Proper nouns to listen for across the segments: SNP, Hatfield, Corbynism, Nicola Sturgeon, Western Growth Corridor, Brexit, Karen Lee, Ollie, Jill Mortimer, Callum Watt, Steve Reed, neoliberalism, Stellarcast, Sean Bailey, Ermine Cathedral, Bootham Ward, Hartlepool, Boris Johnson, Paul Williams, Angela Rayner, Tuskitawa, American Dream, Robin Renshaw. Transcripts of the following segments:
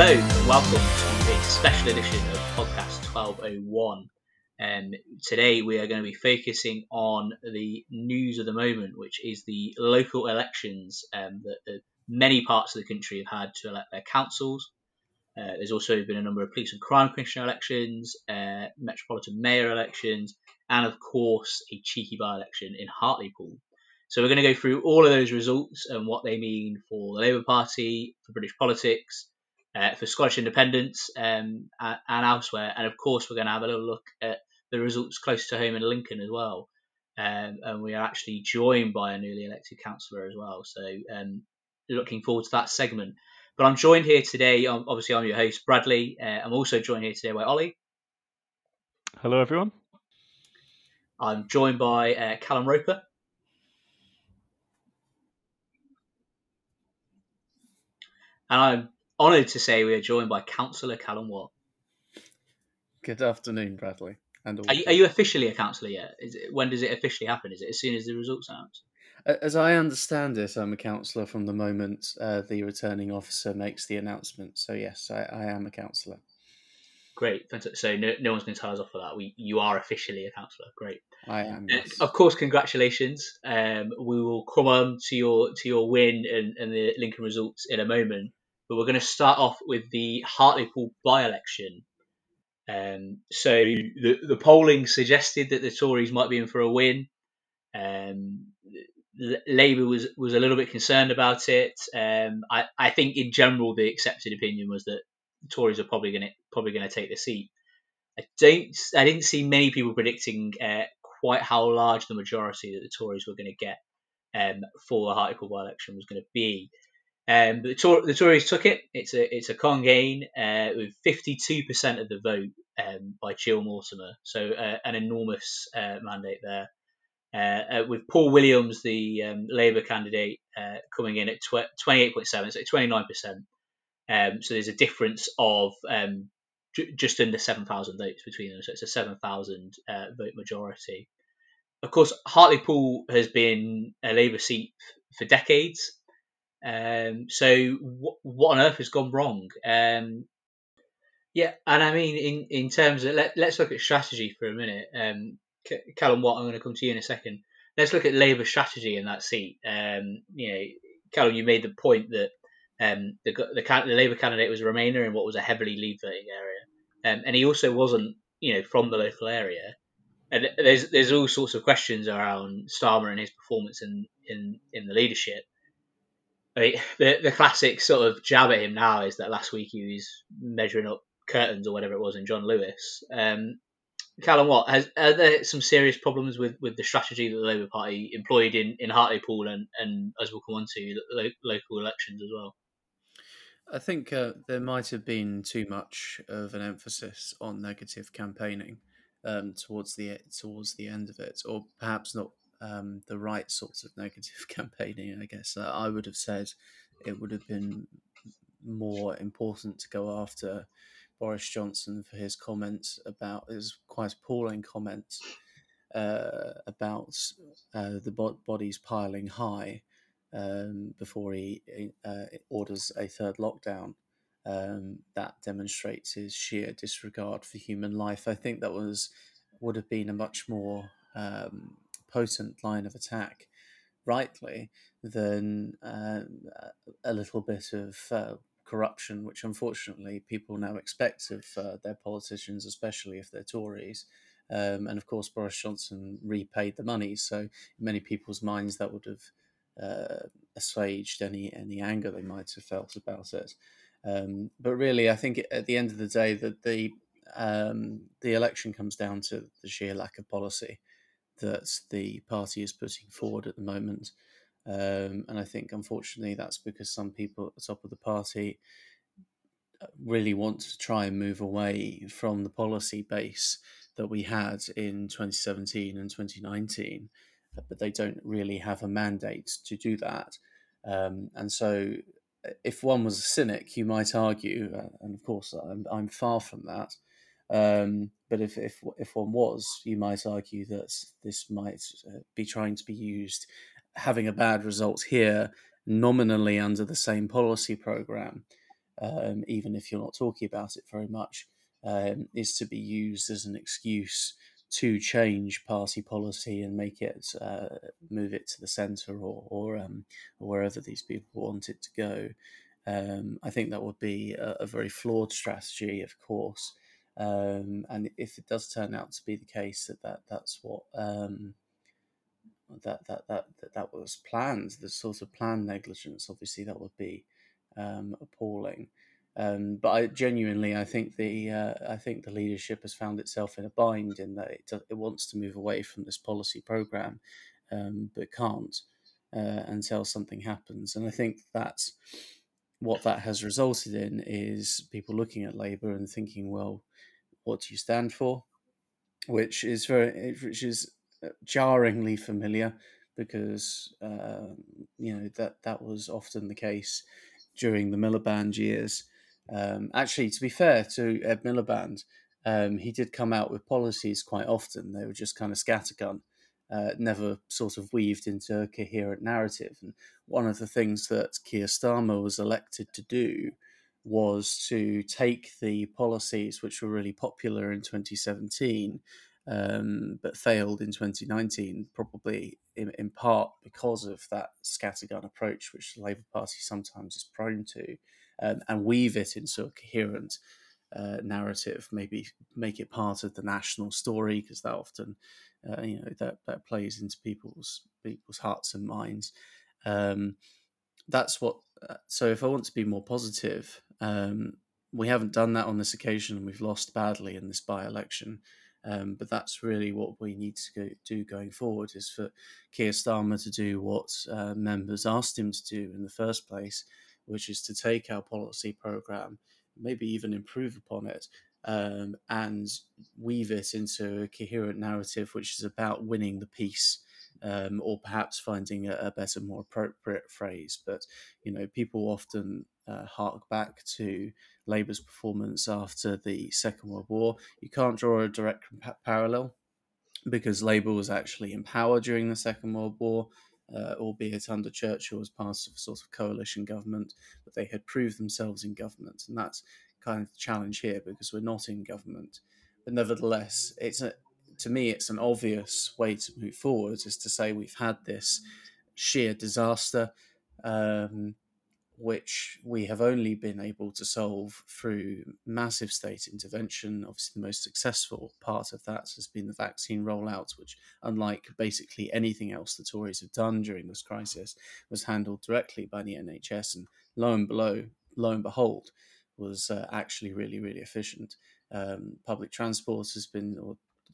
Hello and welcome to a special edition of Podcast 1201. Today we are going to be focusing on the news of the moment, which is the local elections that many parts of the country have had to elect their councils. There's also been a number of police and crime commissioner elections, metropolitan mayor elections, and of course a cheeky by-election in Hartlepool. So we're going to go through all of those results and what they mean for the Labour Party, for British politics, for Scottish independence and elsewhere. And of course, we're going to have a little look at the results close to home in Lincoln as well. And we are actually joined by a newly elected councillor as well. So looking forward to that segment. But I'm joined here today, obviously I'm your host, Bradley. I'm also joined here today by Ollie. Hello, everyone. I'm joined by Callum Roper. And I'm honoured to say we are joined by Councillor Callum Watt. Good afternoon, Bradley. And are you officially a councillor yet? When does it officially happen? Is it as soon as the results are announced? As I understand it, I'm a councillor from the moment the returning officer makes the announcement. So yes, I am a councillor. Great, fantastic. So no one's going to tell us off for that. You are officially a councillor. Great. I am. Yes. Of course, congratulations. We will come on to your win and the Lincoln results in a moment. But we're going to start off with the Hartlepool by-election. So the polling suggested that the Tories might be in for a win. Labour was a little bit concerned about it. I think in general the accepted opinion was that the Tories are probably going to take the seat. I didn't see many people predicting quite how large the majority that the Tories were going to get for the Hartlepool by-election was going to be. But the Tories took it. It's a con gain with 52% of the vote by Jill Mortimer. So an enormous mandate there. With Paul Williams, the Labour candidate, coming in at 28.7, so 29%. So there's a difference of just under 7,000 votes between them. So it's a 7,000 vote majority. Of course, Hartlepool has been a Labour seat for decades. So what on earth has gone wrong? And I mean, in terms of let's look at strategy for a minute. Callum Watt, I'm going to come to you in a second. Let's look at Labour strategy in that seat. Callum, you made the point that the Labour candidate was a Remainer in what was a heavily Leave voting area, and he also wasn't, from the local area. And there's all sorts of questions around Starmer and his performance in the leadership. I mean, the classic sort of jab at him now is that last week he was measuring up curtains or whatever it was in John Lewis. Callum Watt, are there some serious problems with the strategy that the Labour Party employed in Hartlepool and as we'll come on to, local elections as well? I think there might have been too much of an emphasis on negative campaigning towards the end of it, or perhaps not the right sorts of negative campaigning, I guess. I would have said it would have been more important to go after Boris Johnson for his comments about his quite appalling comments about the bodies piling high before he orders a third lockdown. That demonstrates his sheer disregard for human life. I think that would have been a much more potent line of attack, rightly, than a little bit of corruption, which unfortunately people now expect of their politicians, especially if they're Tories. And of course, Boris Johnson repaid the money. So in many people's minds, that would have assuaged any anger they might have felt about it. But really, I think at the end of the day that the election comes down to the sheer lack of policy that the party is putting forward at the moment. And I think, unfortunately, that's because some people at the top of the party really want to try and move away from the policy base that we had in 2017 and 2019, but they don't really have a mandate to do that. And so if one was a cynic, you might argue, and of course I'm far from that, but if one was, you might argue that this might be trying to be used, having a bad result here, nominally under the same policy programme, even if you're not talking about it very much, is to be used as an excuse to change party policy and make it move it to the centre or wherever these people want it to go. I think that would be a very flawed strategy, of course. And if it does turn out to be the case that's what that was planned, the sort of planned negligence, obviously that would be appalling. But I think the leadership has found itself in a bind in that it wants to move away from this policy programme, but can't until something happens. And I think that's what that has resulted in is people looking at Labour and thinking, well, what do you stand for? Which is jarringly familiar because that was often the case during the Miliband years. Actually, to be fair to Ed Miliband, he did come out with policies quite often. They were just kind of scattergun, never sort of weaved into a coherent narrative. And one of the things that Keir Starmer was elected to do was to take the policies which were really popular in 2017, but failed in 2019, probably in part because of that scattergun approach, which the Labour Party sometimes is prone to, and weave it into a coherent narrative, maybe make it part of the national story, because that often, that plays into people's hearts and minds. That's what. So if I want to be more positive, we haven't done that on this occasion, and we've lost badly in this by-election. But that's really what we need to do going forward is for Keir Starmer to do what members asked him to do in the first place, which is to take our policy programme, maybe even improve upon it, and weave it into a coherent narrative which is about winning the peace, or perhaps finding a better, more appropriate phrase. But, people often hark back to Labour's performance after the Second World War. You can't draw a direct parallel because Labour was actually in power during the Second World War, albeit under Churchill as part of a sort of coalition government, but they had proved themselves in government. And that's kind of the challenge here because we're not in government. But nevertheless, to me, it's an obvious way to move forward is to say we've had this sheer disaster, which we have only been able to solve through massive state intervention. Obviously, the most successful part of that has been the vaccine rollout, which, unlike basically anything else the Tories have done during this crisis, was handled directly by the NHS, and lo and behold, was actually really, really efficient. Public transport has been...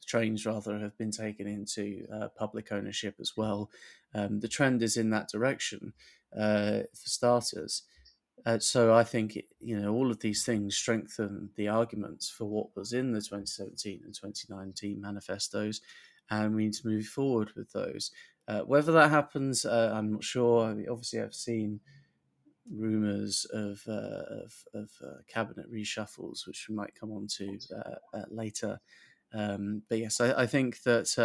trains rather have been taken into public ownership as well. The trend is in that direction for starters. So I think, all of these things strengthen the arguments for what was in the 2017 and 2019 manifestos, and we need to move forward with those. Whether that happens, I'm not sure. I mean, obviously, I've seen rumours of cabinet reshuffles, which we might come on to later. But yes, I think that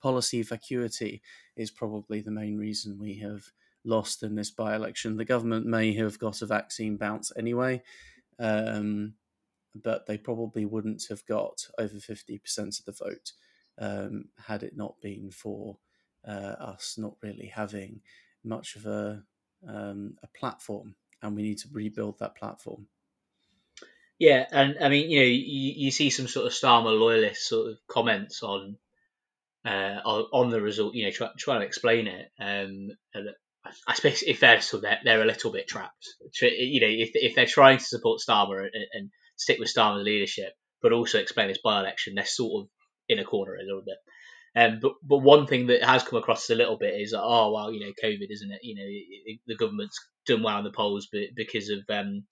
policy vacuity is probably the main reason we have lost in this by-election. The government may have got a vaccine bounce anyway, but they probably wouldn't have got over 50% of the vote had it not been for us not really having much of a platform, and we need to rebuild that platform. Yeah, and I mean, you see some sort of Starmer loyalist sort of comments on the result, trying to explain it. And I suppose if they're a little bit trapped, if they're trying to support Starmer and stick with Starmer's leadership, but also explain this by-election, they're sort of in a corner a little bit. But one thing that has come across a little bit is, COVID, isn't it? The government's done well in the polls, but because of the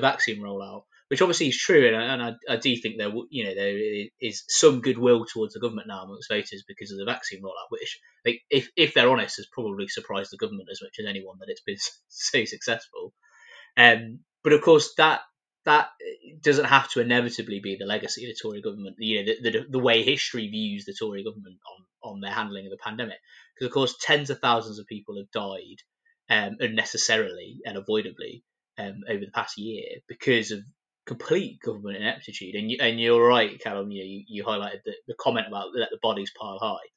vaccine rollout. Which obviously is true, and I do think there is some goodwill towards the government now amongst voters because of the vaccine rollout, which, like, if they're honest, has probably surprised the government as much as anyone that it's been so successful. But of course, that doesn't have to inevitably be the legacy of the Tory government. The way history views the Tory government on their handling of the pandemic, because of course, tens of thousands of people have died unnecessarily and avoidably over the past year because of complete government ineptitude. And you're right, Callum, you highlighted the comment about let the bodies pile high.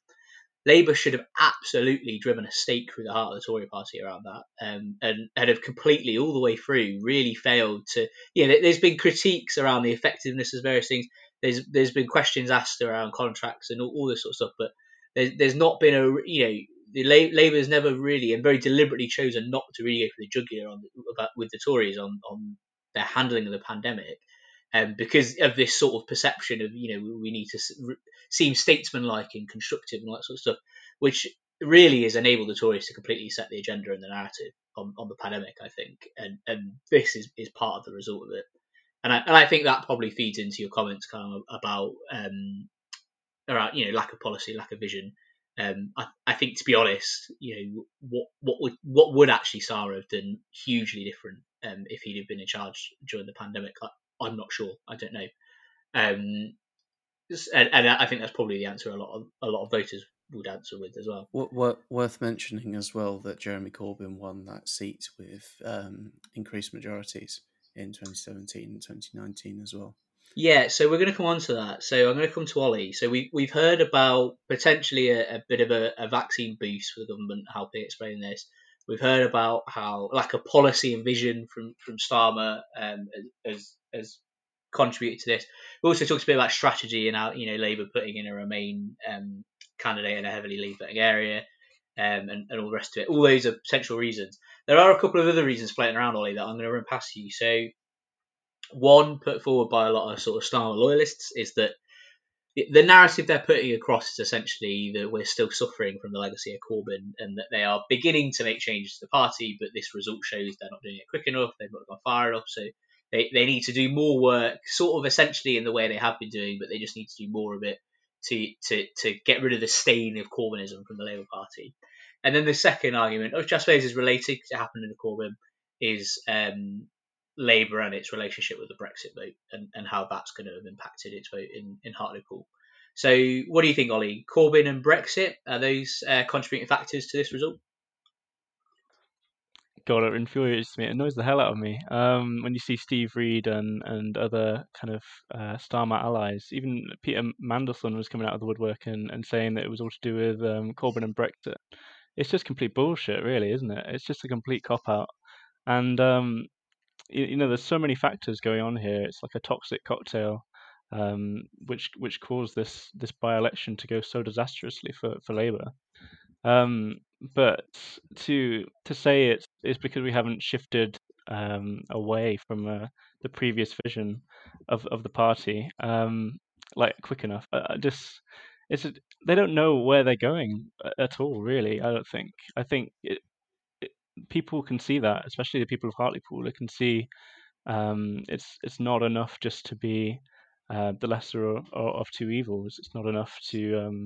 Labour should have absolutely driven a stake through the heart of the Tory party around that, and have completely, all the way through, really failed to... You know, there's been critiques around the effectiveness of various things. There's been questions asked around contracts and all this sort of stuff, but there's not been a... Labour's never really and very deliberately chosen not to really go for the jugular with the Tories on their handling of the pandemic, because of this sort of perception of, we need to seem statesmanlike and constructive and all that sort of stuff, which really has enabled the Tories to completely set the agenda and the narrative on the pandemic, I think. And this is part of the result of it. And I think that probably feeds into your comments, Carl, about lack of policy, lack of vision. I think, to be honest, what would actually Starmer have done hugely different if he'd have been in charge during the pandemic? I'm not sure. I don't know. And I think that's probably the answer a lot of voters would answer with as well. Worth mentioning as well that Jeremy Corbyn won that seat with increased majorities in 2017 and 2019 as well. Yeah, so we're going to come on to that. So I'm going to come to Ollie. So we've heard about potentially a bit of a vaccine boost for the government, how they explain this. We've heard about how lack of policy and vision from Starmer has contributed to this. We also talked a bit about strategy and how Labour putting in a Remain candidate in a heavily Leave voting area and all the rest of it. All those are potential reasons. There are a couple of other reasons floating around, Ollie, that I'm going to run past you. So one put forward by a lot of sort of Starmer loyalists is that the narrative they're putting across is essentially that we're still suffering from the legacy of Corbyn and that they are beginning to make changes to the party, but this result shows they're not doing it quick enough, they've not gone far enough, so they need to do more work, sort of essentially in the way they have been doing, but they just need to do more of it to get rid of the stain of Corbynism from the Labour Party. And then the second argument, which I suppose is related because it happened in Corbyn, is Labour and its relationship with the Brexit vote and how that's going to have impacted its vote in Hartlepool. So what do you think, Ollie? Corbyn and Brexit, are those contributing factors to this result? God, it infuriates me. It annoys the hell out of me. When you see Steve Reed and other kind of Starmer allies, even Peter Mandelson was coming out of the woodwork and saying that it was all to do with Corbyn and Brexit. It's just complete bullshit, really, isn't it? It's just a complete cop-out. And... there's so many factors going on here. It's like a toxic cocktail, which caused this by-election to go so disastrously for Labour. But to say it's because we haven't shifted away from the previous vision of the party quick enough. They don't know where they're going at all, really. I don't think. I think people can see that, especially the people of Hartlepool. They can see it's not enough just to be the lesser of two evils. It's not enough to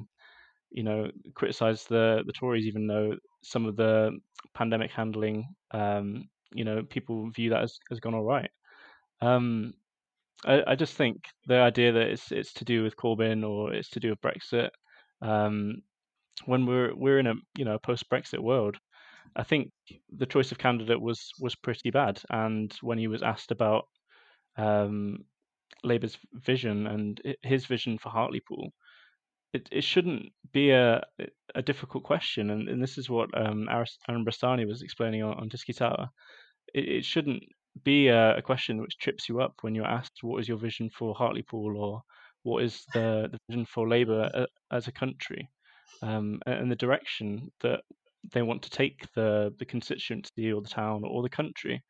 criticize the Tories, even though some of the pandemic handling people view that as gone all right. I just think the idea that it's to do with Corbyn or it's to do with Brexit, when we're in a post-Brexit world, I think the choice of candidate was pretty bad. And when he was asked about Labour's vision and his vision for Hartlepool, it shouldn't be a difficult question. And this is what Aaron Brastani was explaining on Tuskitawa. It shouldn't be a question which trips you up when you're asked what is your vision for Hartlepool or what is the vision for Labour as a country, and the direction that they want to take the constituency or the town or the country.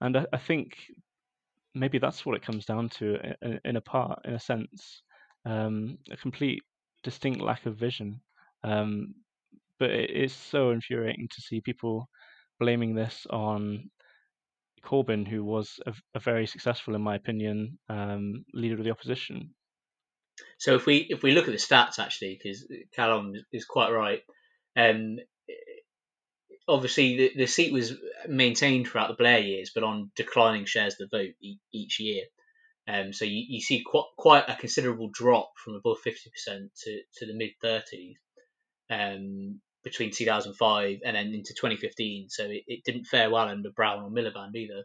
And I think maybe that's what it comes down to in a sense, a complete distinct lack of vision. But it is so infuriating to see people blaming this on Corbyn, who was a very successful, in my opinion, leader of the opposition. So if we look at the stats, actually, because Callum is quite right, obviously, the seat was maintained throughout the Blair years, but on declining shares of the vote each year. So you see quite a considerable drop from above 50% to the mid-30s between 2005 and then into 2015. So it didn't fare well under Brown or Miliband either.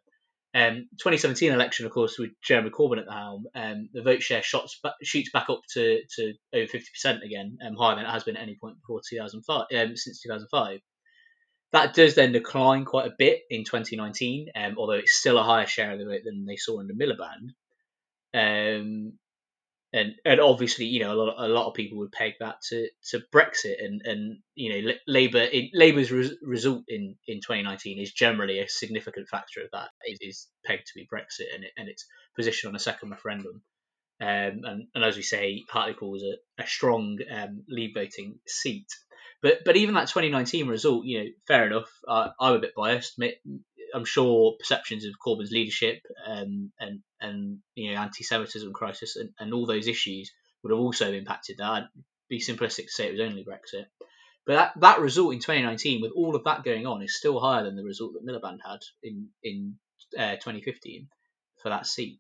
2017 election, of course, with Jeremy Corbyn at the helm, the vote share shoots back up to over 50% again, higher than it has been at any point before 2005, since 2005. That does then decline quite a bit in 2019, although it's still a higher share of the vote than they saw under Miliband. And obviously, you know, a lot of people would peg that to Brexit, and you know, Labour's result in 2019 is generally a significant factor of that. It is pegged to be Brexit and its position on a second referendum. And as we say, Hartlepool was a strong Leave voting seat. But even that 2019 result, you know, fair enough. I'm a bit biased. I'm sure perceptions of Corbyn's leadership and you know, anti-Semitism crisis and all those issues would have also impacted that. I'd be simplistic to say it was only Brexit. But that result in 2019, with all of that going on, is still higher than the result that Miliband had in 2015 for that seat.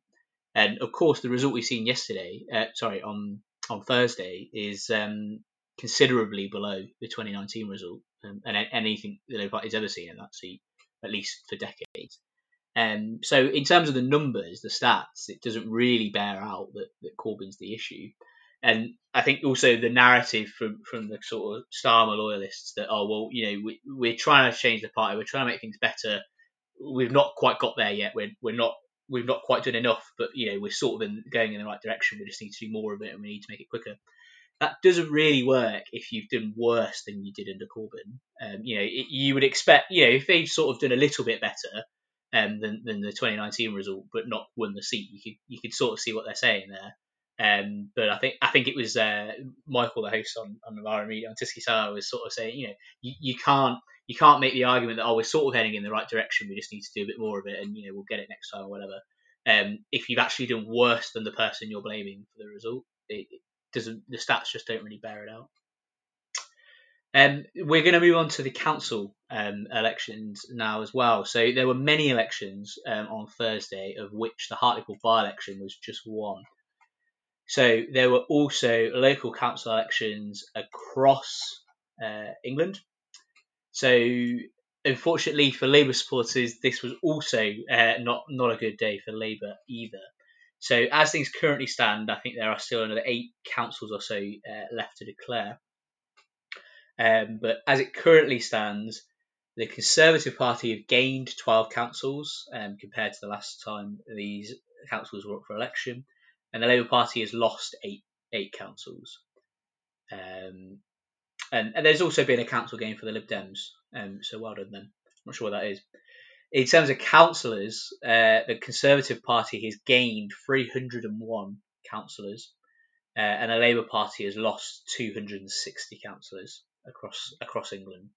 And of course, the result we've seen on Thursday, is considerably below the 2019 result and anything the Labour Party's ever seen in that seat, at least for decades. So in terms of the numbers, the stats, it doesn't really bear out that Corbyn's the issue. And I think also the narrative from the sort of Starmer loyalists that, oh, well, you know, we're trying to change the party, we're trying to make things better, we've not quite got there yet, we've not quite done enough, but, you know, we're sort of going in the right direction, we just need to do more of it and we need to make it quicker. That doesn't really work if you've done worse than you did under Corbyn. You know, you would expect, you know, if they've sort of done a little bit better than the 2019 result, but not won the seat, you could sort of see what they're saying there. But I think it was Michael, the host on the Navara Media on Tuskitawa, was sort of saying, you know, you can't make the argument that, oh, we're sort of heading in the right direction, we just need to do a bit more of it, and you know, we'll get it next time or whatever. If you've actually done worse than the person you're blaming for the result, the stats just don't really bear it out. We're going to move on to the council elections now as well. So there were many elections on Thursday, of which the Hartlepool by-election was just one. So there were also local council elections across England. So unfortunately for Labour supporters, this was also not a good day for Labour either. So as things currently stand, I think there are still another 8 councils or so left to declare. But as it currently stands, the Conservative Party have gained 12 councils compared to the last time these councils were up for election. And the Labour Party has lost eight councils. And there's also been a council gain for the Lib Dems. So well done them. I'm not sure what that is. In terms of councillors, the Conservative Party has gained 301 councillors, and the Labour Party has lost 260 councillors across England.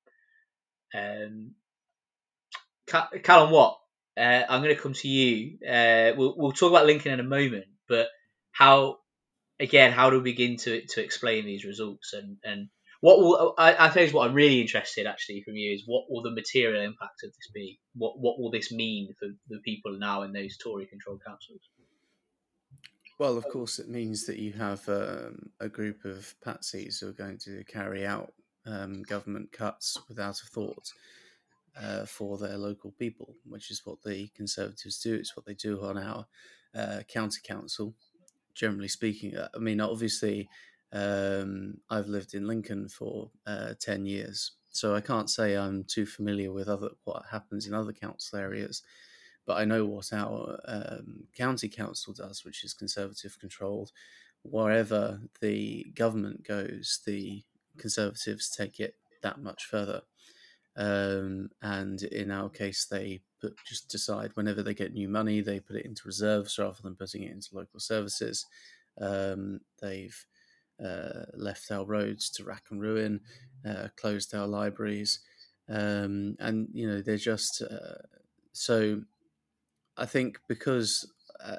Callum Watt, I'm going to come to you. We'll talk about Lincoln in a moment, but how do we begin to explain these results and what will, I suppose what I'm really interested actually from you is what will the material impact of this be? What will this mean for the people now in those Tory-controlled councils? Well, of course, it means that you have a group of patsies who are going to carry out government cuts without a thought for their local people, which is what the Conservatives do. It's what they do on our county council, generally speaking. I mean, obviously, I've lived in Lincoln for 10 years, so I can't say I'm too familiar with what happens in other council areas, but I know what our county council does, which is Conservative controlled. Wherever the government goes, the Conservatives take it that much further. And in our case, they just decide whenever they get new money, they put it into reserves rather than putting it into local services. They've left our roads to rack and ruin, closed our libraries, and you know, they're just so I think because,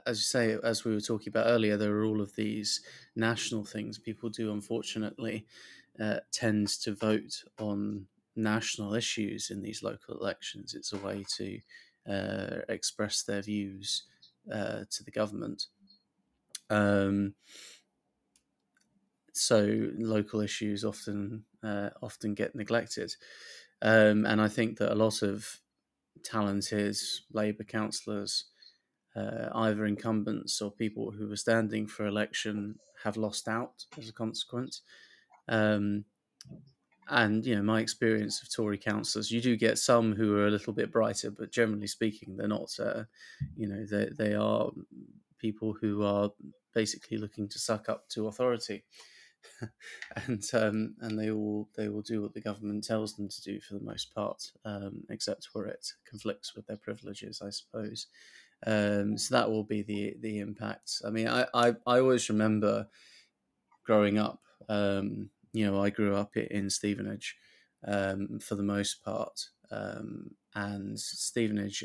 as you say, as we were talking about earlier, there are all of these national things people do, unfortunately, tends to vote on national issues in these local elections. It's a way to express their views to the government. So local issues often get neglected, and I think that a lot of talented Labour councillors, either incumbents or people who were standing for election, have lost out as a consequence. And, you know, my experience of Tory councillors, you do get some who are a little bit brighter, but generally speaking, they're not, you know, they are people who are basically looking to suck up to authority. And they will do what the government tells them to do for the most part, except where it conflicts with their privileges, I suppose. So that will be the impact. I mean, I always remember growing up, you know, I grew up in Stevenage for the most part, and Stevenage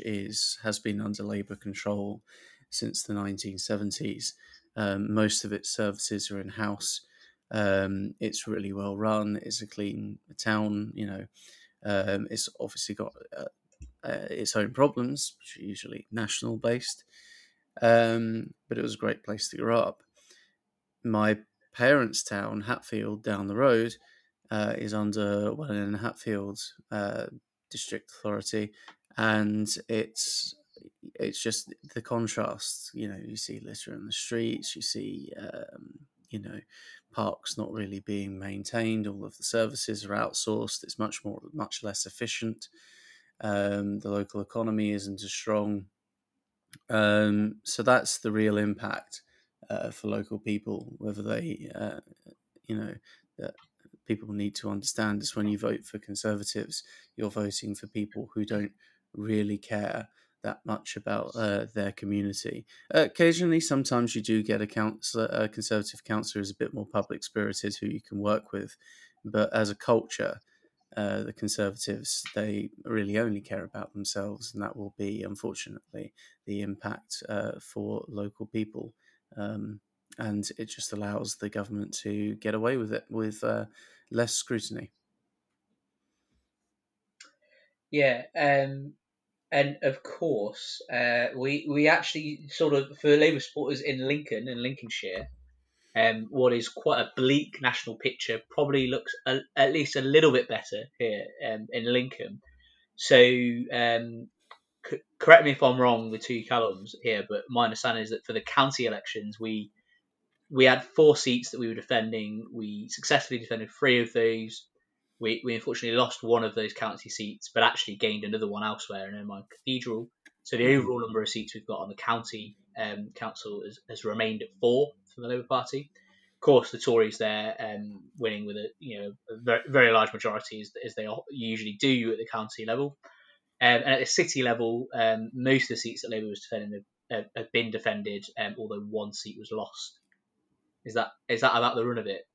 has been under Labour control since the 1970s. Most of its services are in-house. It's really well run. It's a clean town, you know. It's obviously got its own problems, which are usually national based. But it was a great place to grow up. My parents' town, Hatfield, down the road, is under Welland and Hatfield District Authority, and it's just the contrast. You know, you see litter in the streets. You see, you know, parks not really being maintained. All of the services are outsourced. It's much less efficient. The local economy isn't as strong. So that's the real impact for local people. Whether they, you know, that people need to understand is when you vote for Conservatives, you're voting for people who don't really care that much about their community. Occasionally, sometimes you do get a Conservative councillor who's a bit more public-spirited, who you can work with. But as a culture, the Conservatives, they really only care about themselves, and that will be, unfortunately, the impact for local people. And it just allows the government to get away with it with less scrutiny. Yeah, and of course, we actually sort of, for Labour supporters in Lincoln and Lincolnshire, what is quite a bleak national picture probably looks at least a little bit better here in Lincoln. So correct me if I'm wrong with two columns here, but my understanding is that for the county elections, we had 4 seats that we were defending. We successfully defended 3 of those. We unfortunately lost 1 of those county seats, but actually gained another one elsewhere in Ermine Cathedral. So the overall number of seats we've got on the county council has remained at 4 for the Labour Party. Of course, the Tories there winning with a very, very large majority, as they usually do at the county level. And at the city level, most of the seats that Labour was defending have been defended, although 1 seat was lost. Is that about the run of it?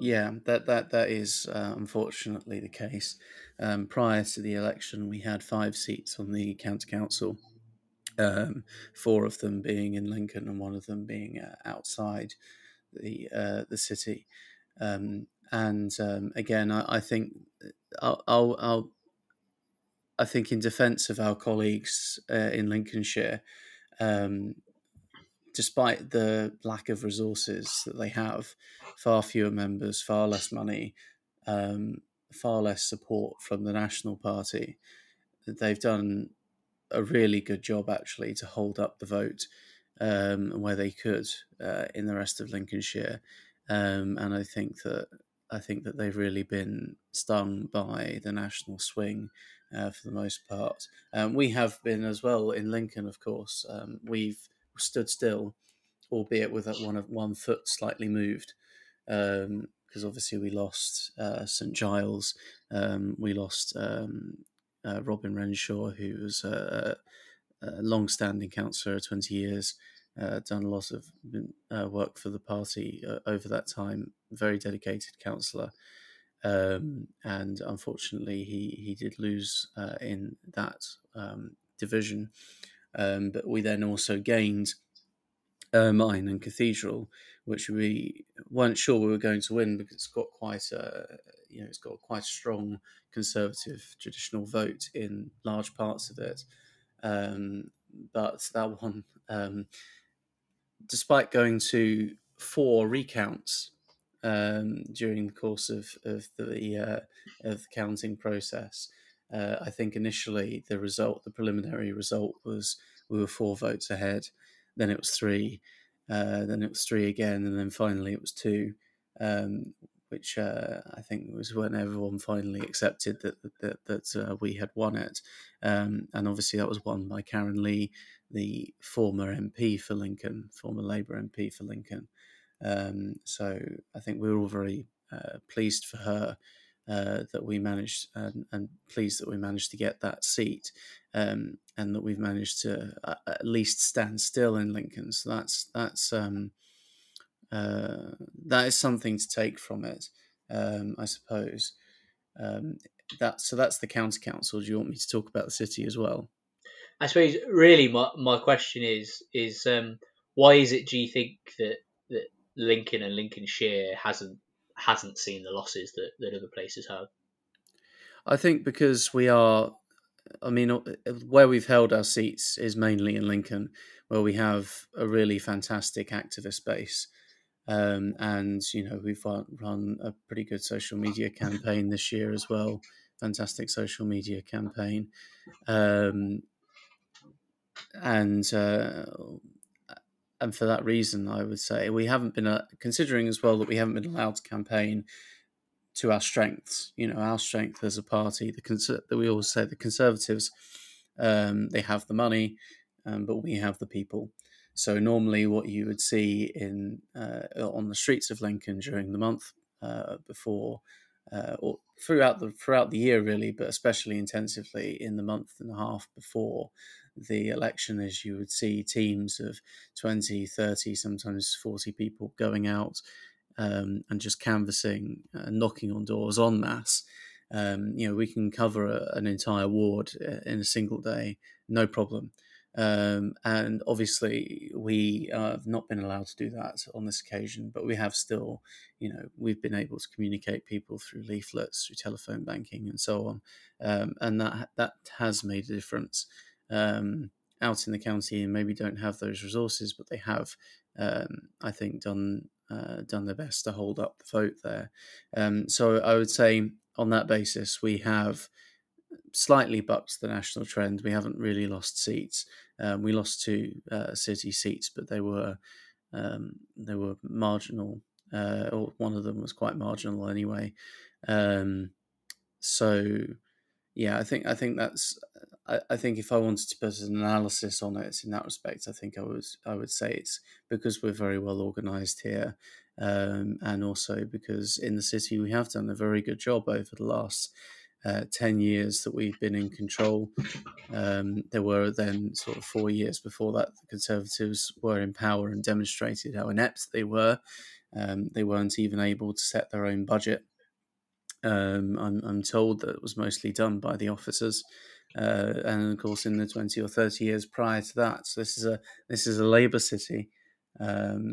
Yeah, that is unfortunately the case. Prior to the election, we had 5 seats on the county council, 4 of them being in Lincoln and 1 of them being outside the city. Again, I think in defence of our colleagues in Lincolnshire, despite the lack of resources that they have, far fewer members, far less money, far less support from the National Party, they've done a really good job actually to hold up the vote where they could in the rest of Lincolnshire, and I think that they've really been stung by the national swing for the most part. We have been as well in Lincoln, of course. We've stood still, albeit with one foot slightly moved, because obviously we lost St Giles, we lost Robin Renshaw, who was a long-standing councillor, 20 years, done a lot of work for the party over that time, very dedicated councillor, and unfortunately he did lose in that division. But we then also gained Ermine and Cathedral, which we weren't sure we were going to win because it's got quite a strong Conservative traditional vote in large parts of it. But that one, despite going to 4 recounts during the course of the counting process, I think initially the result, the preliminary result, was we were 4 votes ahead. Then it was 3, then it was 3 again, and then finally it was 2, which I think was when everyone finally accepted that we had won it. And obviously that was won by Karen Lee, the former MP for Lincoln, former Labour MP for Lincoln. So I think we were all very pleased for her that we managed, and pleased that we managed to get that seat, and that we've managed to at least stand still in Lincoln. So that is something to take from it, I suppose. So that's the county council. Do you want me to talk about the city as well? I suppose really my question is why is it, do you think, that Lincoln and Lincolnshire hasn't seen the losses that other places have? I think because we are, I mean, where we've held our seats is mainly in Lincoln, where we have a really fantastic activist base. And, you know, we've run a pretty good social media campaign this year as well. Fantastic social media campaign. And for that reason, I would say we haven't been, considering as well that we haven't been allowed to campaign to our strengths. You know, our strength as a party, that we always say the Conservatives, they have the money, but we have the people. So normally what you would see on the streets of Lincoln during the month before, or throughout the year really, but especially intensively in the month and a half before the election, is you would see teams of 20, 30, sometimes 40 people going out and just canvassing, knocking on doors en masse. You know, we can cover an entire ward in a single day, no problem. And obviously we have not been allowed to do that on this occasion, but we have still, you know, we've been able to communicate people through leaflets, through telephone banking and so on. And that has made a difference. Out in the county, and maybe don't have those resources, but they have, I think, done their best to hold up the vote there. So I would say on that basis, we have slightly bucked the national trend. We haven't really lost seats. We lost 2 city seats, but they were marginal, or one of them was quite marginal anyway. So yeah, I think that's. I think if I wanted to put an analysis on it in that respect, I think I would say it's because we're very well organised here, and also because in the city we have done a very good job over the last 10 years that we've been in control. There were then sort of 4 years before that the Conservatives were in power and demonstrated how inept they were. They weren't even able to set their own budget. I'm told that it was mostly done by the officers, and of course in the 20 or 30 years prior to that. So this is a Labour city,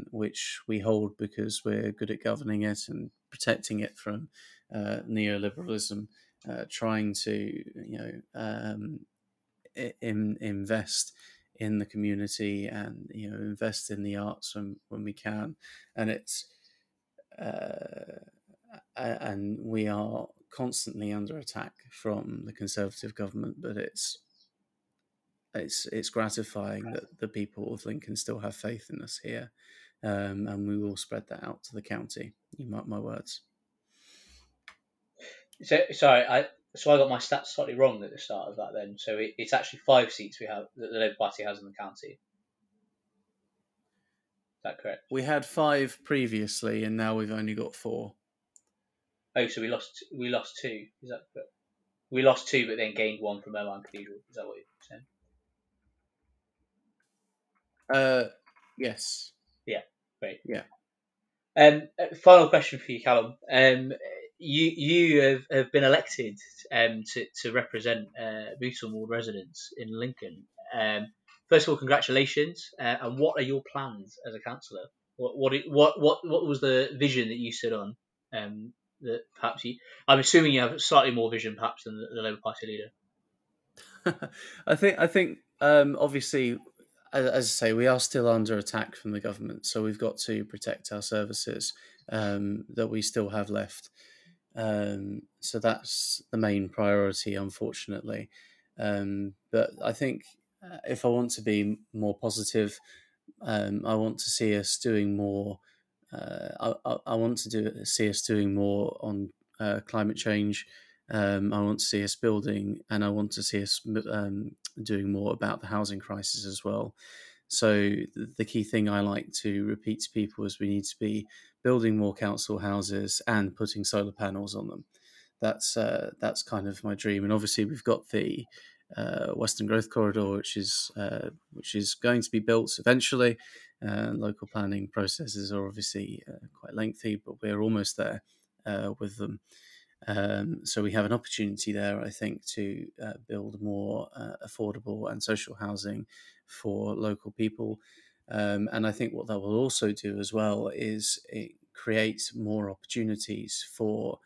which we hold because we're good at governing it and protecting it from neoliberalism, trying to, you know, invest in the community and, you know, invest in the arts when we can, and it's. And we are constantly under attack from the Conservative government, but it's gratifying that the people of Lincoln still have faith in us here, and we will spread that out to the county. You mark my words. So sorry, I got my stats slightly wrong at the start of that. Then, so it's actually 5 seats we have that the Labour Party has in the county. Is that correct? We had 5 previously, and now we've only got 4. Oh, so we lost 2. Is that correct? We lost 2, but then gained 1 from Ermine Cathedral. Is that what you're saying? Yes. Yeah. Great. Yeah. Final question for you, Callum. You have been elected to represent Bootham Ward residents in Lincoln. First of all, congratulations. And what are your plans as a councillor? What was the vision that you stood on? That perhaps I'm assuming you have slightly more vision perhaps than the Labour Party leader. I think obviously, as I say, we are still under attack from the government, so we've got to protect our services that we still have left. So that's the main priority, unfortunately. But I think if I want to be more positive, I want to see us doing more. I want to see us doing more on climate change. I want to see us building, and I want to see us doing more about the housing crisis as well. So the key thing I like to repeat to people is we need to be building more council houses and putting solar panels on them. That's kind of my dream. And obviously we've got the Western Growth Corridor, which is going to be built eventually. Local planning processes are obviously quite lengthy, but we're almost there with them. So we have an opportunity there, I think, to build more affordable and social housing for local people. And I think what that will also do as well is it creates more opportunities for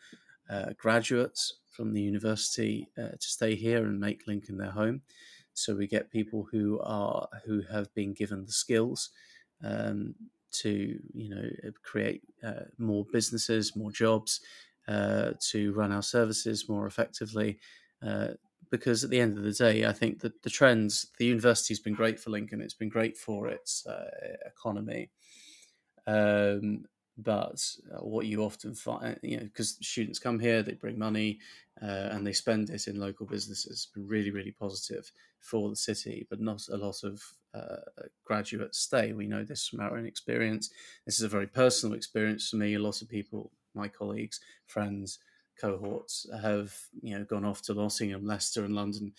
graduates from the university to stay here and make Lincoln their home. So we get people who have been given the skills to, create more businesses, more jobs, to run our services more effectively, because at the end of the day, I think that the trends, the university's been great for Lincoln, it's been great for its economy, but what you often find, because students come here, they bring money and they spend it in local businesses. It's been really, really positive for the city, but not a lot of graduates stay. We know this from our own experience. This is a very personal experience for me. A lot of people, my colleagues, friends, cohorts have gone off to Nottingham, Leicester and London.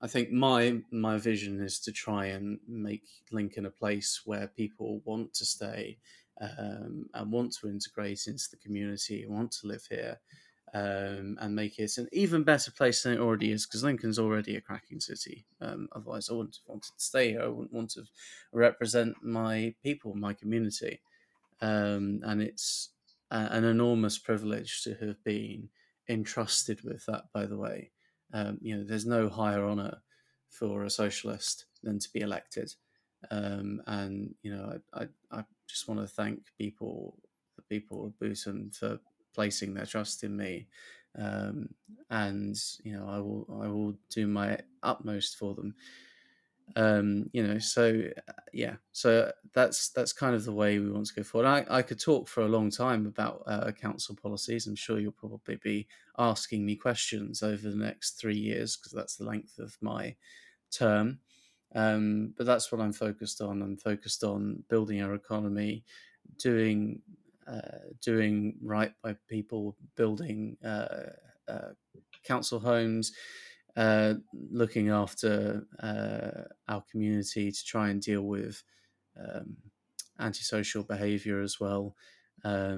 I think my vision is to try and make Lincoln a place where people want to stay and want to integrate into the community, want to live here, and make it an even better place than it already is, because Lincoln's already a cracking city. Otherwise I wouldn't have wanted to stay here. I wouldn't want to represent my people, my community. And it's an enormous privilege to have been entrusted with that, by the way. There's no higher honour for a socialist than to be elected. I just want to thank the people of Bootham for placing their trust in me. I will do my utmost for them. So that's kind of the way we want to go forward. I could talk for a long time about council policies. I'm sure you'll probably be asking me questions over the next 3 years, because that's the length of my term. But that's what I'm focused on. I'm focused on building our economy, doing right by people, building council homes, looking after our community to try and deal with antisocial behaviour as well. I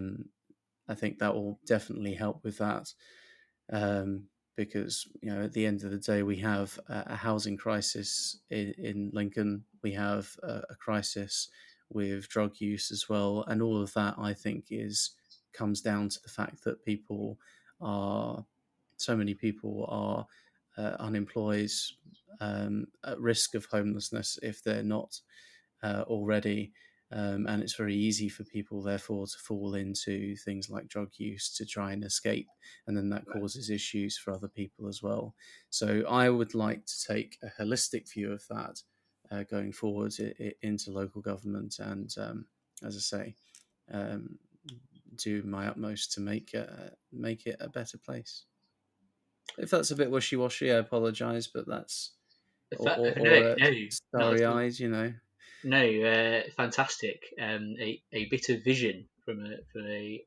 think that will definitely help with that, because at the end of the day we have a housing crisis in Lincoln. We have a crisis with drug use as well, and all of that, I think, comes down to the fact that so many people are unemployed, at risk of homelessness if they're not already, and it's very easy for people therefore to fall into things like drug use to try and escape, and then that causes issues for other people as well. So I would like to take a holistic view of that going forward into local government, and as I say, do my utmost to make it a better place. If that's a bit wishy-washy, I apologise, but that's... starry-eyed, No, fantastic. A bit of vision from a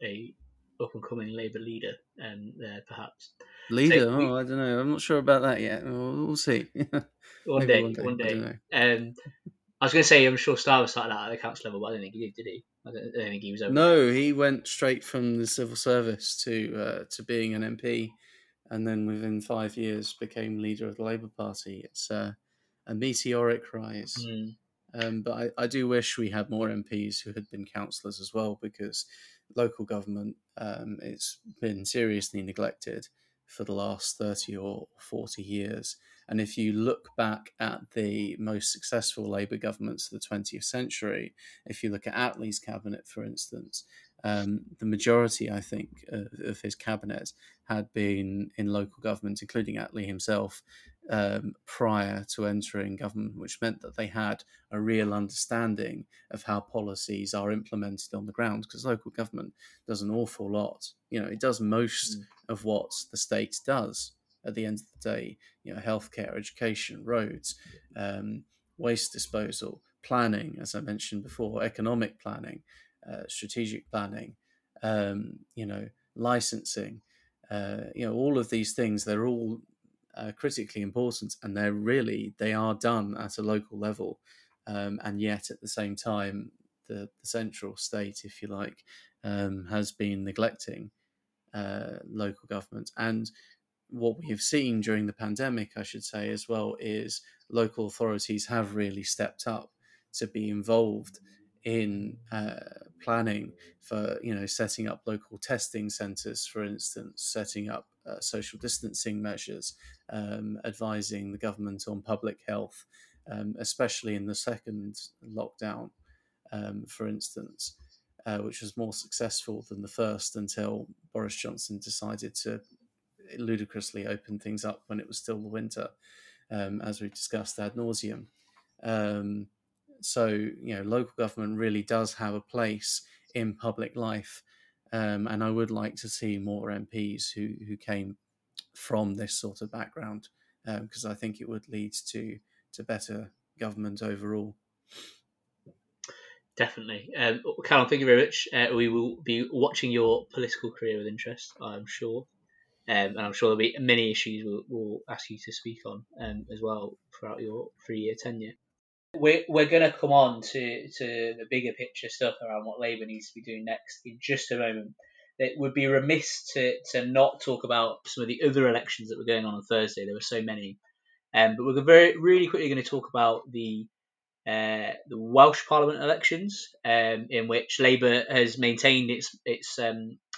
up-and-coming Labour leader, there, perhaps. Leader? I don't know. I'm not sure about that yet. We'll see. One day. I was going to say, I'm sure Starmer started out at the council level, but I don't think he did he? I don't think he was... No, he went straight from the civil service to being an MP. And then within 5 years became leader of the Labour Party. It's a meteoric rise. Mm. But I do wish we had more MPs who had been councillors as well, because local government, it's been seriously neglected for the last 30 or 40 years. And if you look back at the most successful Labour governments of the 20th century, if you look at Attlee's cabinet, for instance, the majority, I think, of his cabinet had been in local government, including Attlee himself, prior to entering government, which meant that they had a real understanding of how policies are implemented on the ground, because local government does an awful lot. You know, it does most of what the state does at the end of the day. You know, healthcare, education, roads, waste disposal, planning, as I mentioned before, economic planning, strategic planning, licensing, all of these things, they're all critically important, and they are done at a local level, and yet at the same time the central state, if you like, has been neglecting local government. And what we have seen during the pandemic, I should say as well, is local authorities have really stepped up to be involved in planning for, setting up local testing centres, for instance, setting up social distancing measures, advising the government on public health, especially in the second lockdown, for instance, which was more successful than the first until Boris Johnson decided to ludicrously open things up when it was still the winter, as we've discussed ad nauseum. So, local government really does have a place in public life. And I would like to see more MPs who came from this sort of background, because I think it would lead to better government overall. Definitely. Callum, thank you very much. We will be watching your political career with interest, I'm sure. And I'm sure there'll be many issues we'll ask you to speak on as well throughout your 3-year tenure. We're going to come on to the bigger picture stuff around what Labour needs to be doing next in just a moment. It would be remiss to not talk about some of the other elections that were going on Thursday. There were so many. But we're really quickly going to talk about the Welsh Parliament elections, in which Labour has maintained its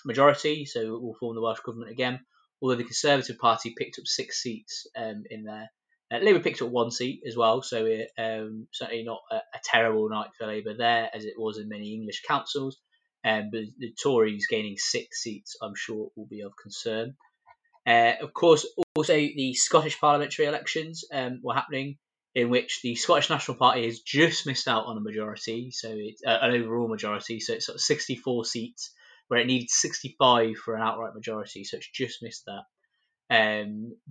majority, so it will form the Welsh Government again, although the Conservative Party picked up 6 seats in there. Labour picked up 1 seat as well, so certainly not a terrible night for Labour there, as it was in many English councils. But the Tories gaining 6 seats, I'm sure, will be of concern. Of course, also the Scottish parliamentary elections were happening, in which the Scottish National Party has just missed out on a majority, so it's an overall majority, so it's sort of 64 seats, where it needed 65 for an outright majority, so it's just missed that.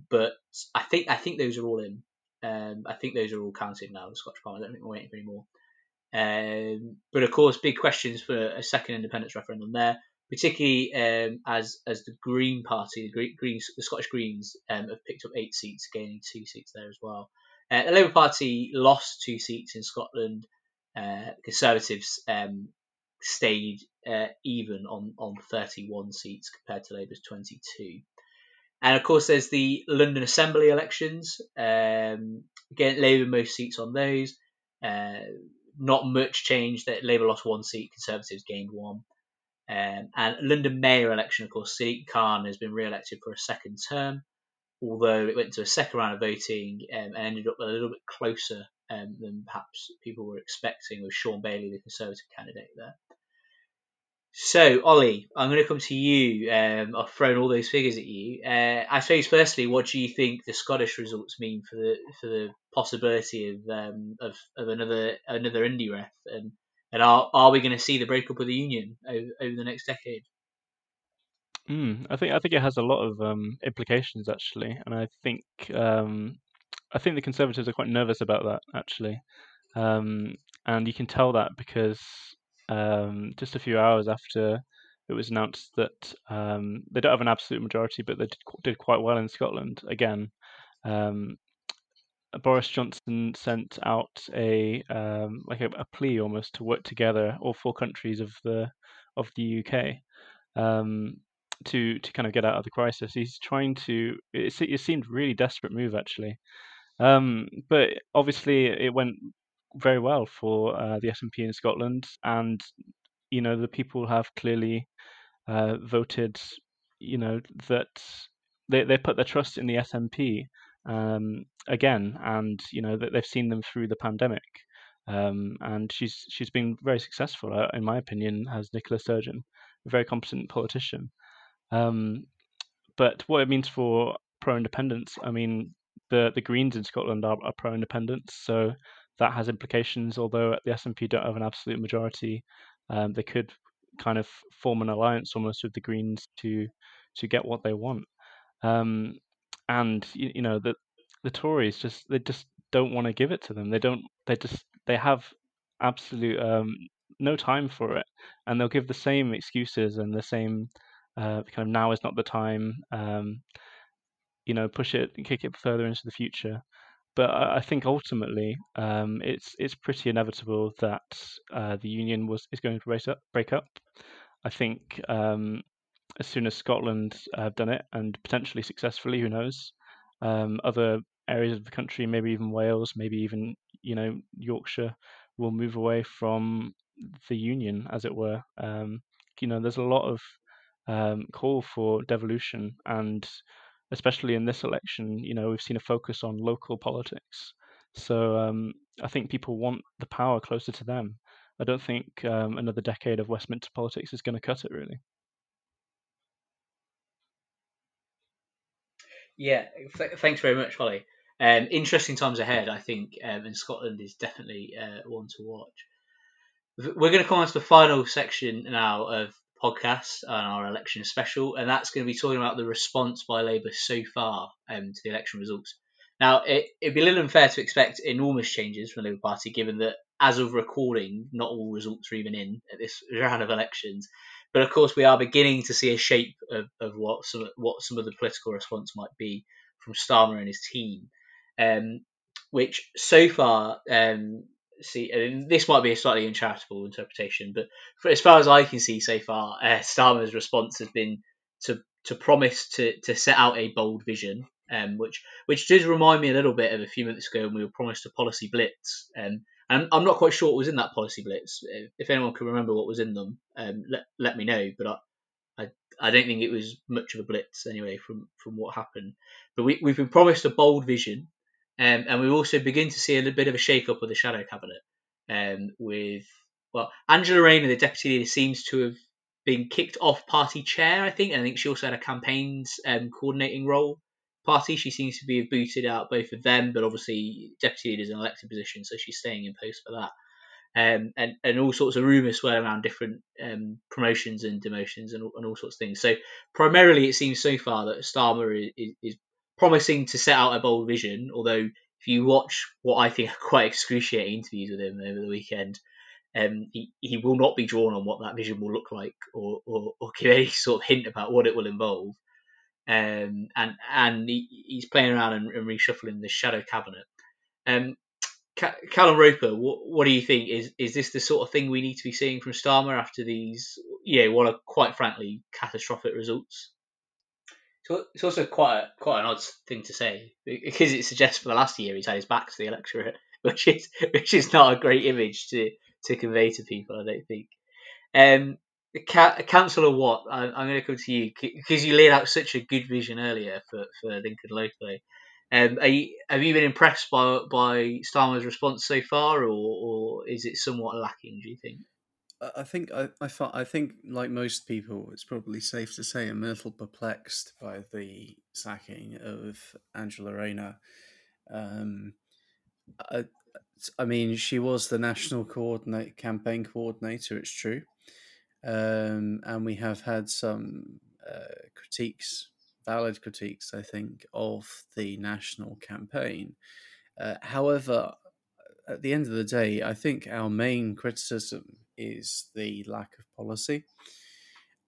But I think those are all in. I think those are all counted now, the Scottish Parliament. I don't think we're waiting for any more. But of course, big questions for a second independence referendum there, particularly as the Green Party, the Scottish Greens, have picked up 8 seats, gaining 2 seats there as well. The Labour Party lost 2 seats in Scotland. Conservatives stayed even on 31 seats compared to Labour's 22. And of course, there's the London Assembly elections. Again, Labour most seats on those. Not much change. That Labour lost 1 seat, Conservatives gained 1. And London Mayor election, of course, Sadiq Khan has been re-elected for a second term, although it went to a second round of voting and ended up a little bit closer than perhaps people were expecting, with Sean Bailey, the Conservative candidate, there. So, Ollie, I'm going to come to you. I've thrown all those figures at you. I suppose, firstly, what do you think the Scottish results mean for the possibility of another Indy ref, and are we going to see the breakup of the union over the next decade? I think it has a lot of implications, actually, and I think the Conservatives are quite nervous about that, actually, and you can tell that because. Just a few hours after it was announced that they don't have an absolute majority, but they did quite well in Scotland again. Boris Johnson sent out a plea almost to work together, all 4 countries of the UK, to kind of get out of the crisis. He's trying to. It seemed really desperate move, actually, but obviously it went very well for the SNP in Scotland, and the people have clearly voted that they put their trust in the SNP again, and you know that they've seen them through the pandemic. And she's been very successful, in my opinion, as Nicola Sturgeon, a very competent politician. But what it means for pro-independence, I mean, the Greens in Scotland are pro-independence, so that has implications. Although the SNP don't have an absolute majority, they could kind of form an alliance almost with the Greens to get what they want. And you know that the Tories just don't want to give it to them. They have absolute no time for it, and they'll give the same excuses and the same kind of now is not the time. You know, push it and kick it further into the future. But I think ultimately, it's pretty inevitable that the union is going to break up. I think as soon as Scotland have done it, and potentially successfully, who knows? Other areas of the country, maybe even Wales, maybe even Yorkshire, will move away from the union, as it were. There's a lot of call for devolution, and especially in this election, we've seen a focus on local politics. So I think people want the power closer to them. I don't think another decade of Westminster politics is going to cut it, really. Yeah, thanks very much, Ollie. Interesting times ahead, I think, and Scotland is definitely one to watch. We're going to come on to the final section now of podcast and our election special, and that's going to be talking about the response by Labour so far to the election results. Now, it'd be a little unfair to expect enormous changes from the Labour Party, given that, as of recording, not all results are even in at this round of elections. But of course, we are beginning to see a shape of what some of the political response might be from Starmer and his team, which so far, this might be a slightly uncharitable interpretation, but as far as I can see so far, Starmer's response has been to promise to set out a bold vision, which does remind me a little bit of a few months ago when we were promised a policy blitz. And I'm not quite sure what was in that policy blitz. If anyone can remember what was in them, let me know. But I don't think it was much of a blitz anyway from what happened. But we've been promised a bold vision, and we also begin to see a little bit of a shake-up of the shadow cabinet. With Angela Rayner, the deputy leader, seems to have been kicked off party chair, I think. And I think she also had a campaigns coordinating role. Party, she seems to be booted out, both of them, but obviously deputy leader is an elected position, so she's staying in post for that. And all sorts of rumours swirl around different promotions and demotions and all sorts of things. So primarily it seems so far that Starmer is promising to set out a bold vision, although if you watch what I think are quite excruciating interviews with him over the weekend, he will not be drawn on what that vision will look like or give any sort of hint about what it will involve. And he's playing around and reshuffling the shadow cabinet. Callum Roper, what do you think? Is this the sort of thing we need to be seeing from Starmer after these, what are quite frankly catastrophic results? So it's also quite an odd thing to say, because it suggests for the last year he's had his back to the electorate, which is not a great image to convey to people, I don't think. Councillor Watt, I'm going to come to you because you laid out such a good vision earlier for Lincoln locally. Have you been impressed by Starmer's response so far, or is it somewhat lacking, do you think? I think like most people, it's probably safe to say I'm a little perplexed by the sacking of Angela Rayner. I mean, she was the national campaign coordinator, it's true. And we have had some valid critiques, I think, of the national campaign. However, at the end of the day, I think our main criticism is the lack of policy.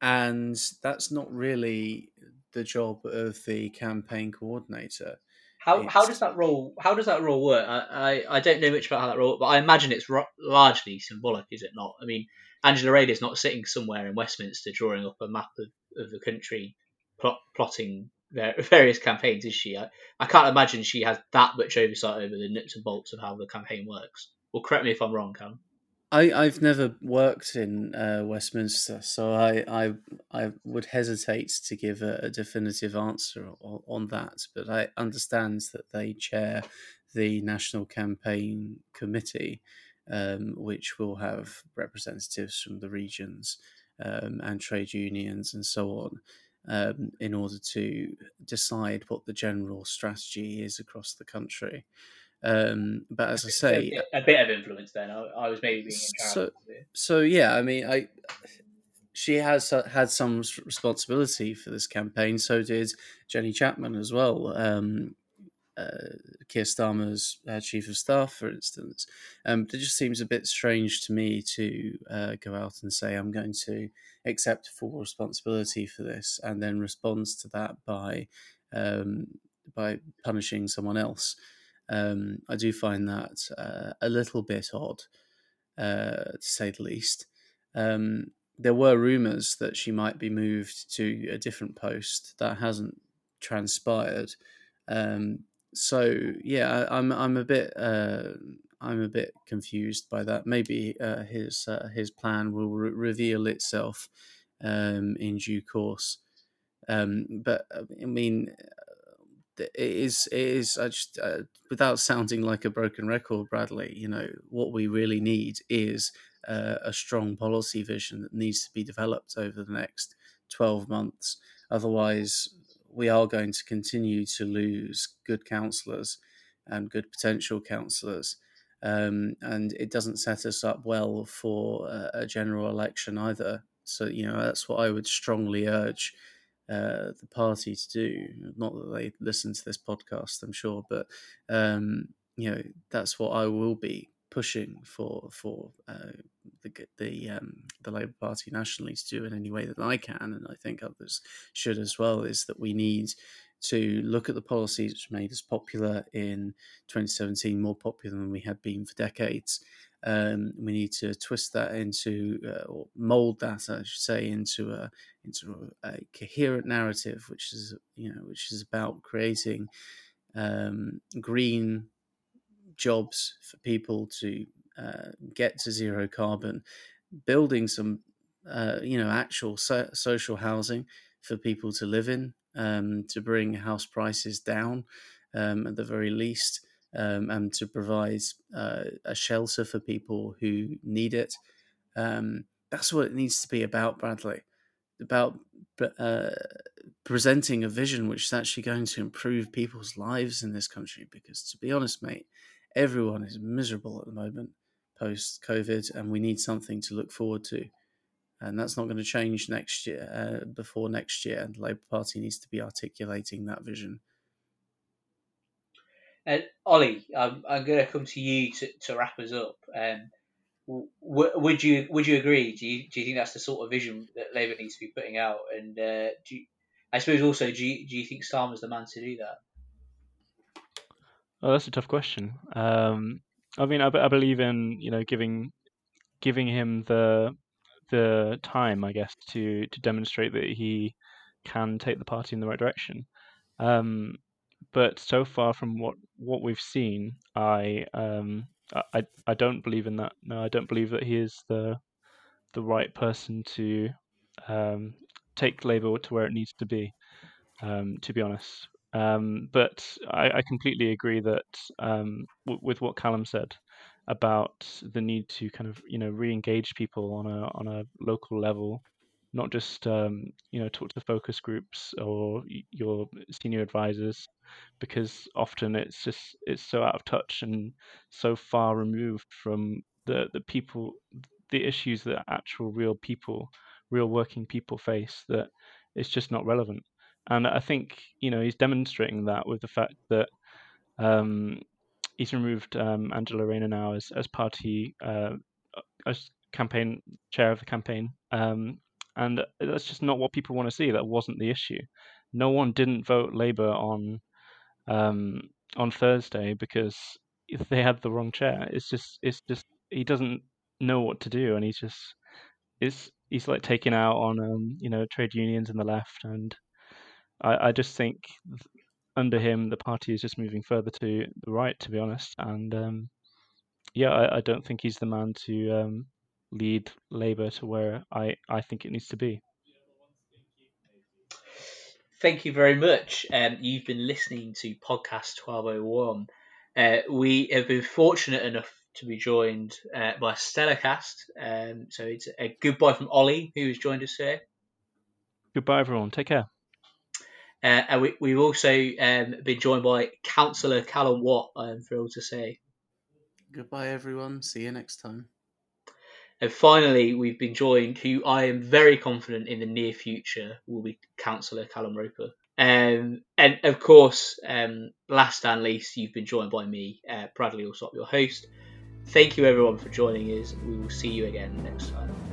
And that's not really the job of the campaign coordinator. How does that role work? I don't know much about how that role works, but I imagine it's largely symbolic, is it not? I mean, Angela Rayner is not sitting somewhere in Westminster drawing up a map of the country, plotting various campaigns, is she? I can't imagine she has that much oversight over the nuts and bolts of how the campaign works. Well, correct me if I'm wrong, Callum. I've never worked in Westminster, so I would hesitate to give a definitive answer on that. But I understand that they chair the National Campaign Committee, which will have representatives from the regions and trade unions and so on, in order to decide what the general strategy is across the country. But as I say, a bit of influence. Then I was maybe being so. I mean, she has had some responsibility for this campaign. So did Jenny Chapman as well. Keir Starmer's chief of staff, for instance. It just seems a bit strange to me to go out and say I'm going to accept full responsibility for this, and then respond to that by punishing someone else. I do find that a little bit odd, to say the least. There were rumours that she might be moved to a different post. That hasn't transpired. I'm a bit confused by that. Maybe his plan will reveal itself in due course. But I mean. It is. I just, without sounding like a broken record, Bradley, you know, what we really need is a strong policy vision that needs to be developed over the next 12 months. Otherwise, we are going to continue to lose good councillors and good potential councillors. And it doesn't set us up well for a general election either. So, you know, that's what I would strongly urge the party to do. Not that they listen to this podcast, I'm sure, but you know, that's what I will be pushing for the Labour Party nationally to do in any way that I can, and I think others should as well, is that we need to look at the policies which made us popular in 2017, more popular than we had been for decades. We need to twist that into, or mould that, I should say, into a coherent narrative, which is about creating green jobs for people to get to zero carbon, building some, actual social housing for people to live in, to bring house prices down at the very least. And to provide a shelter for people who need it. That's what it needs to be about, Bradley, about presenting a vision which is actually going to improve people's lives in this country. Because to be honest, mate, everyone is miserable at the moment post-COVID, and we need something to look forward to. And that's not going to change next year, before next year. And the Labour Party needs to be articulating that vision. Ollie, I'm going to come to you to wrap us up. Would you agree? Do you think that's the sort of vision that Labour needs to be putting out? And do you think Starmer's the man to do that? Oh, that's a tough question. I mean, I believe in, you know, giving him the time, I guess, to demonstrate that he can take the party in the right direction. But so far from what we've seen, I don't believe in that. No, I don't believe that he is the right person to take Labour to where it needs to be, to be honest. But I completely agree that with what Callum said about the need to kind of, you know, re-engage people on a local level. Not just talk to the focus groups or your senior advisors, because often it's so out of touch and so far removed from the people, the issues that actual real working people face, that it's just not relevant. And I think, you know, he's demonstrating that with the fact that he's removed Angela Rayner now as party as campaign chair of the campaign. And that's just not what people want to see. That wasn't the issue. No one didn't vote Labour on Thursday because they had the wrong chair. It's just he doesn't know what to do, and he's like taking out on trade unions and the left. And I just think under him the party is just moving further to the right, to be honest. And yeah, I don't think he's the man to lead Labour to where I think it needs to be. Thank you very much. You've been listening to Podcast 1201. We have been fortunate enough to be joined by Stellarcast. So it's a goodbye from Ollie, who has joined us here. Goodbye, everyone. Take care. And we've also been joined by Councillor Callum Watt, I am thrilled to say. Goodbye, everyone. See you next time. And finally, we've been joined, who I am very confident in the near future will be Councillor Callum Roper. And of course, last and least, you've been joined by me, Bradley Allsop, your host. Thank you, everyone, for joining us. We will see you again next time.